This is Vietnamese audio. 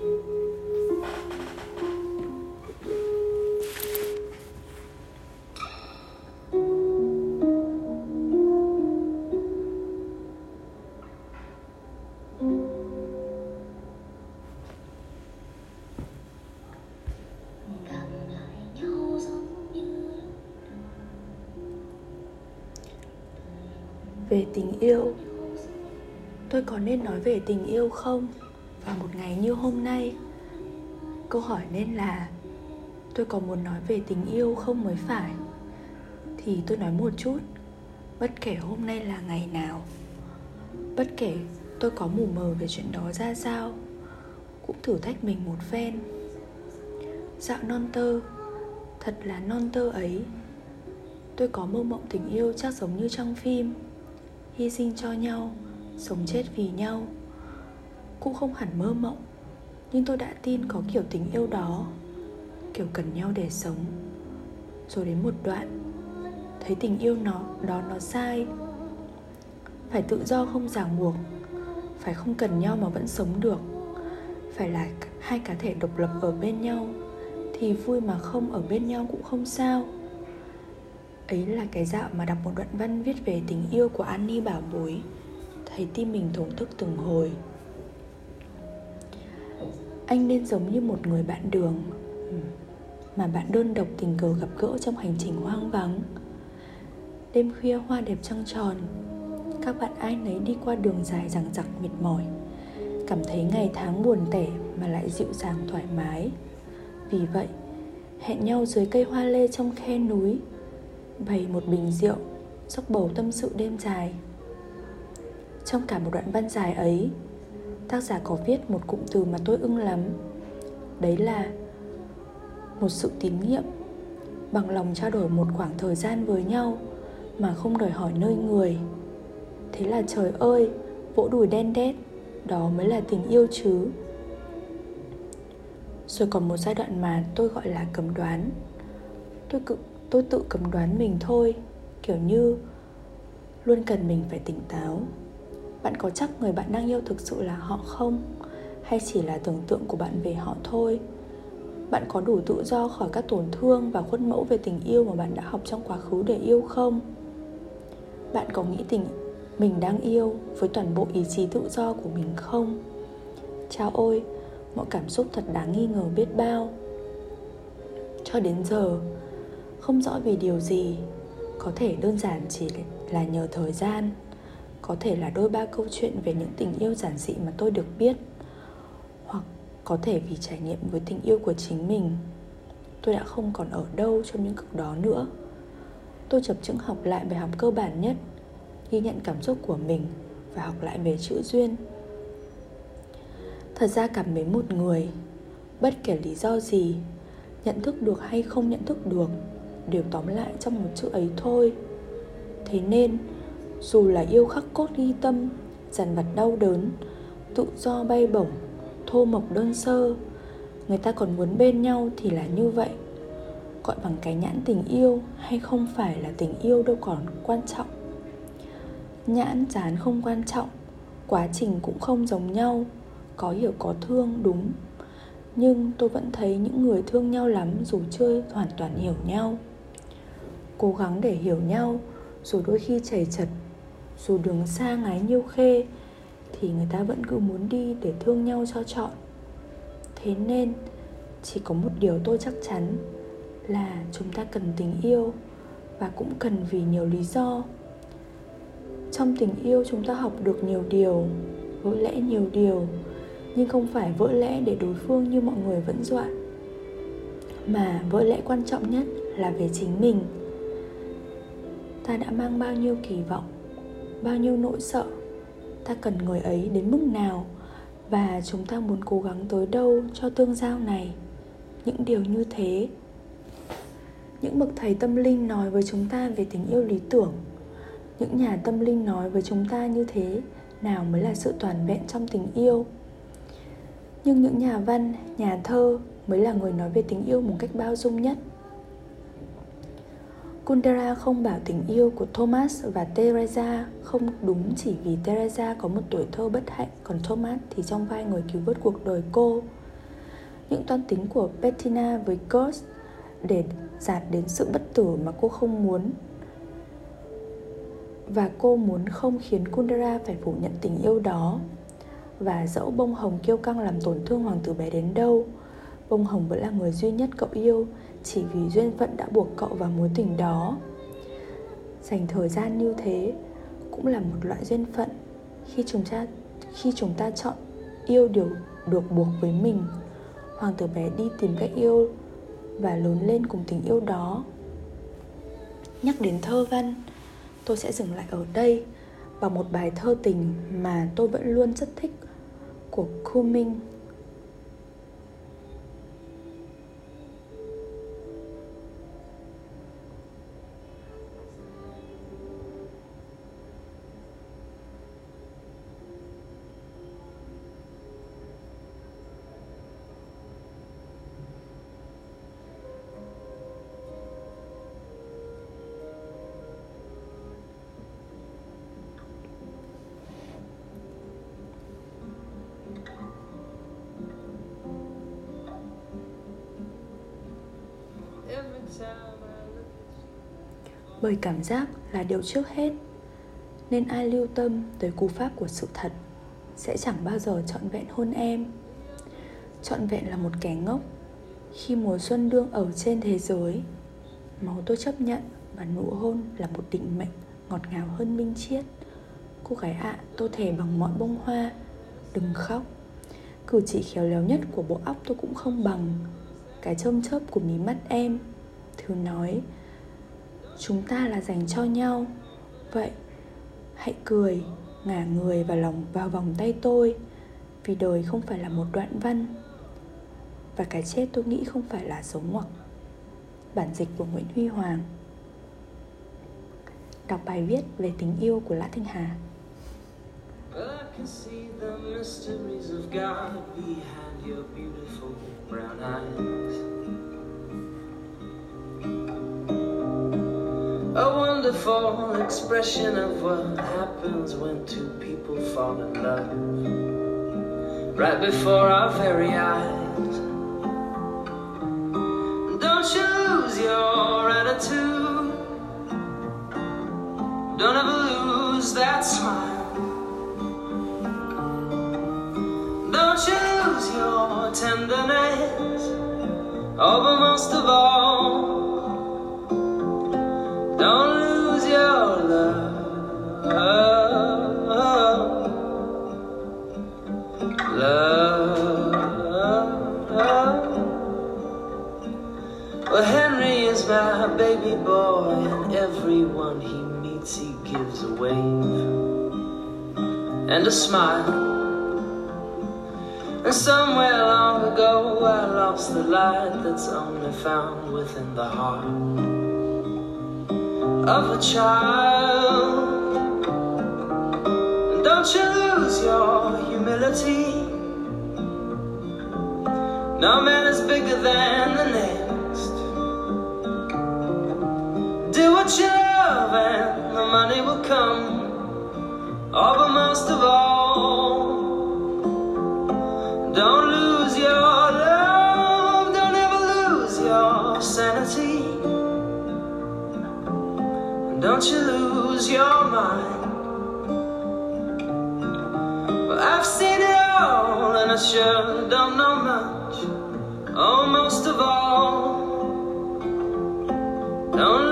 Về tình yêu, tôi có nên nói về tình yêu không? Vào một ngày như hôm nay, câu hỏi nên là tôi có muốn nói về tình yêu không mới phải. Thì tôi nói một chút, bất kể hôm nay là ngày nào, bất kể tôi có mù mờ về chuyện đó ra sao, cũng thử thách mình một phen. Dạo non tơ, thật là non tơ ấy, tôi có mơ mộng tình yêu chắc giống như trong phim, hy sinh cho nhau, sống chết vì nhau. Cũng không hẳn mơ mộng, nhưng tôi đã tin có kiểu tình yêu đó, kiểu cần nhau để sống. Rồi đến một đoạn, thấy tình yêu nó sai. Phải tự do không ràng buộc, phải không cần nhau mà vẫn sống được, phải là hai cá thể độc lập ở bên nhau, thì vui mà không ở bên nhau cũng không sao. Ấy là cái dạo mà đọc một đoạn văn viết về tình yêu của Annie Bảo Bối, thấy tim mình thổn thức từng hồi. Anh nên giống như một người bạn đường mà bạn đơn độc tình cờ gặp gỡ trong hành trình hoang vắng. Đêm khuya hoa đẹp trăng tròn, các bạn ai nấy đi qua đường dài dằng dặc mệt mỏi, cảm thấy ngày tháng buồn tẻ mà lại dịu dàng thoải mái. Vì vậy, hẹn nhau dưới cây hoa lê trong khe núi, bày một bình rượu, xốc bầu tâm sự đêm dài. Trong cả một đoạn văn dài ấy, tác giả có viết một cụm từ mà tôi ưng lắm. Đấy là một sự tín nhiệm, bằng lòng trao đổi một khoảng thời gian với nhau mà không đòi hỏi nơi người. Thế là trời ơi, vỗ đùi đen đét, đó mới là tình yêu chứ. Rồi còn một giai đoạn mà tôi gọi là cấm đoán. Tôi tự cấm đoán mình thôi, kiểu như luôn cần mình phải tỉnh táo. Bạn có chắc người bạn đang yêu thực sự là họ không? Hay chỉ là tưởng tượng của bạn về họ thôi? Bạn có đủ tự do khỏi các tổn thương và khuôn mẫu về tình yêu mà bạn đã học trong quá khứ để yêu không? Bạn có nghĩ mình đang yêu với toàn bộ ý chí tự do của mình không? Chao ôi, mọi cảm xúc thật đáng nghi ngờ biết bao. Cho đến giờ, không rõ vì điều gì, có thể đơn giản chỉ là nhờ thời gian, có thể là đôi ba câu chuyện về những tình yêu giản dị mà tôi được biết, hoặc có thể vì trải nghiệm với tình yêu của chính mình, tôi đã không còn ở đâu trong những cực đó nữa. Tôi chập chững học lại bài học cơ bản nhất, ghi nhận cảm xúc của mình và học lại về chữ duyên. Thật ra cảm mến một người, bất kể lý do gì, nhận thức được hay không nhận thức được, đều tóm lại trong một chữ ấy thôi. Thế nên, dù là yêu khắc cốt ghi tâm, dằn vặt đau đớn, tự do bay bổng, thô mộc đơn sơ, người ta còn muốn bên nhau thì là như vậy. Gọi bằng cái nhãn tình yêu hay không phải là tình yêu đâu còn quan trọng. Nhãn dán không quan trọng, quá trình cũng không giống nhau, có hiểu có thương đúng. Nhưng tôi vẫn thấy những người thương nhau lắm dù chưa hoàn toàn hiểu nhau. Cố gắng để hiểu nhau, dù đôi khi chầy chật, dù đường xa ngái nhiêu khê, thì người ta vẫn cứ muốn đi để thương nhau cho trọn. Thế nên, chỉ có một điều tôi chắc chắn là chúng ta cần tình yêu, và cũng cần vì nhiều lý do. Trong tình yêu chúng ta học được nhiều điều, vỡ lẽ nhiều điều, nhưng không phải vỡ lẽ để đối phương như mọi người vẫn dọa, mà vỡ lẽ quan trọng nhất là về chính mình. Ta đã mang bao nhiêu kỳ vọng, bao nhiêu nỗi sợ, ta cần người ấy đến mức nào, và chúng ta muốn cố gắng tới đâu cho tương giao này. Những điều như thế, những bậc thầy tâm linh nói với chúng ta về tình yêu lý tưởng, những nhà tâm linh nói với chúng ta như thế nào mới là sự toàn vẹn trong tình yêu. Nhưng những nhà văn, nhà thơ mới là người nói về tình yêu một cách bao dung nhất. Kundera không bảo tình yêu của Thomas và Teresa không đúng chỉ vì Teresa có một tuổi thơ bất hạnh, còn Thomas thì trong vai người cứu vớt cuộc đời cô. những toan tính của Bettina với Kurt để dạt đến sự bất tử mà cô không muốn. Và cô muốn không khiến Kundera phải phủ nhận tình yêu đó. Và dẫu bông hồng kiêu căng làm tổn thương hoàng tử bé đến đâu, bông hồng vẫn là người duy nhất cậu yêu, chỉ vì duyên phận đã buộc cậu vào mối tình đó. Dành thời gian như thế cũng là một loại duyên phận. Khi chúng ta chọn yêu điều được buộc với mình, hoàng tử bé đi tìm cách yêu và lớn lên cùng tình yêu đó. Nhắc đến thơ văn, tôi sẽ dừng lại ở đây bằng một bài thơ tình mà tôi vẫn luôn rất thích của Khu Minh. Bởi cảm giác là điều trước hết, nên ai lưu tâm tới cú pháp của sự thật sẽ chẳng bao giờ trọn vẹn hôn em. Trọn vẹn là một kẻ ngốc. Khi mùa xuân đương ở trên thế giới, máu tôi chấp nhận và nụ hôn là một định mệnh ngọt ngào hơn minh triết. Cô gái ạ, tôi thề bằng mọi bông hoa, đừng khóc. Cử chỉ khéo léo nhất của bộ óc tôi cũng không bằng cái chớm chớp của mí mắt em. Thứ nói chúng ta là dành cho nhau, vậy hãy cười, ngả người vào vòng tay tôi, vì đời không phải là một đoạn văn. Và cái chết tôi nghĩ không phải là số ngoặc. Bản dịch của Nguyễn Huy Hoàng. Đọc bài viết về tình yêu của Lã Thanh Hà. A wonderful expression of what happens when two people fall in love right before our very eyes. Don't choose your attitude, don't ever lose that smile. Don't choose your tenderness, oh, but most of all, don't lose your love, love. Well, Henry is my baby boy, and everyone he meets he gives a wave and a smile. And somewhere long ago I lost the light that's only found within the heart of a child. And don't you lose your humility, no man is bigger than the next. Do what you love and the money will come, oh, but most of all, don't lose your love, don't ever lose your sanity. Don't you lose your mind. Well, I've seen it all, and I sure don't know much. Oh, most of all, don't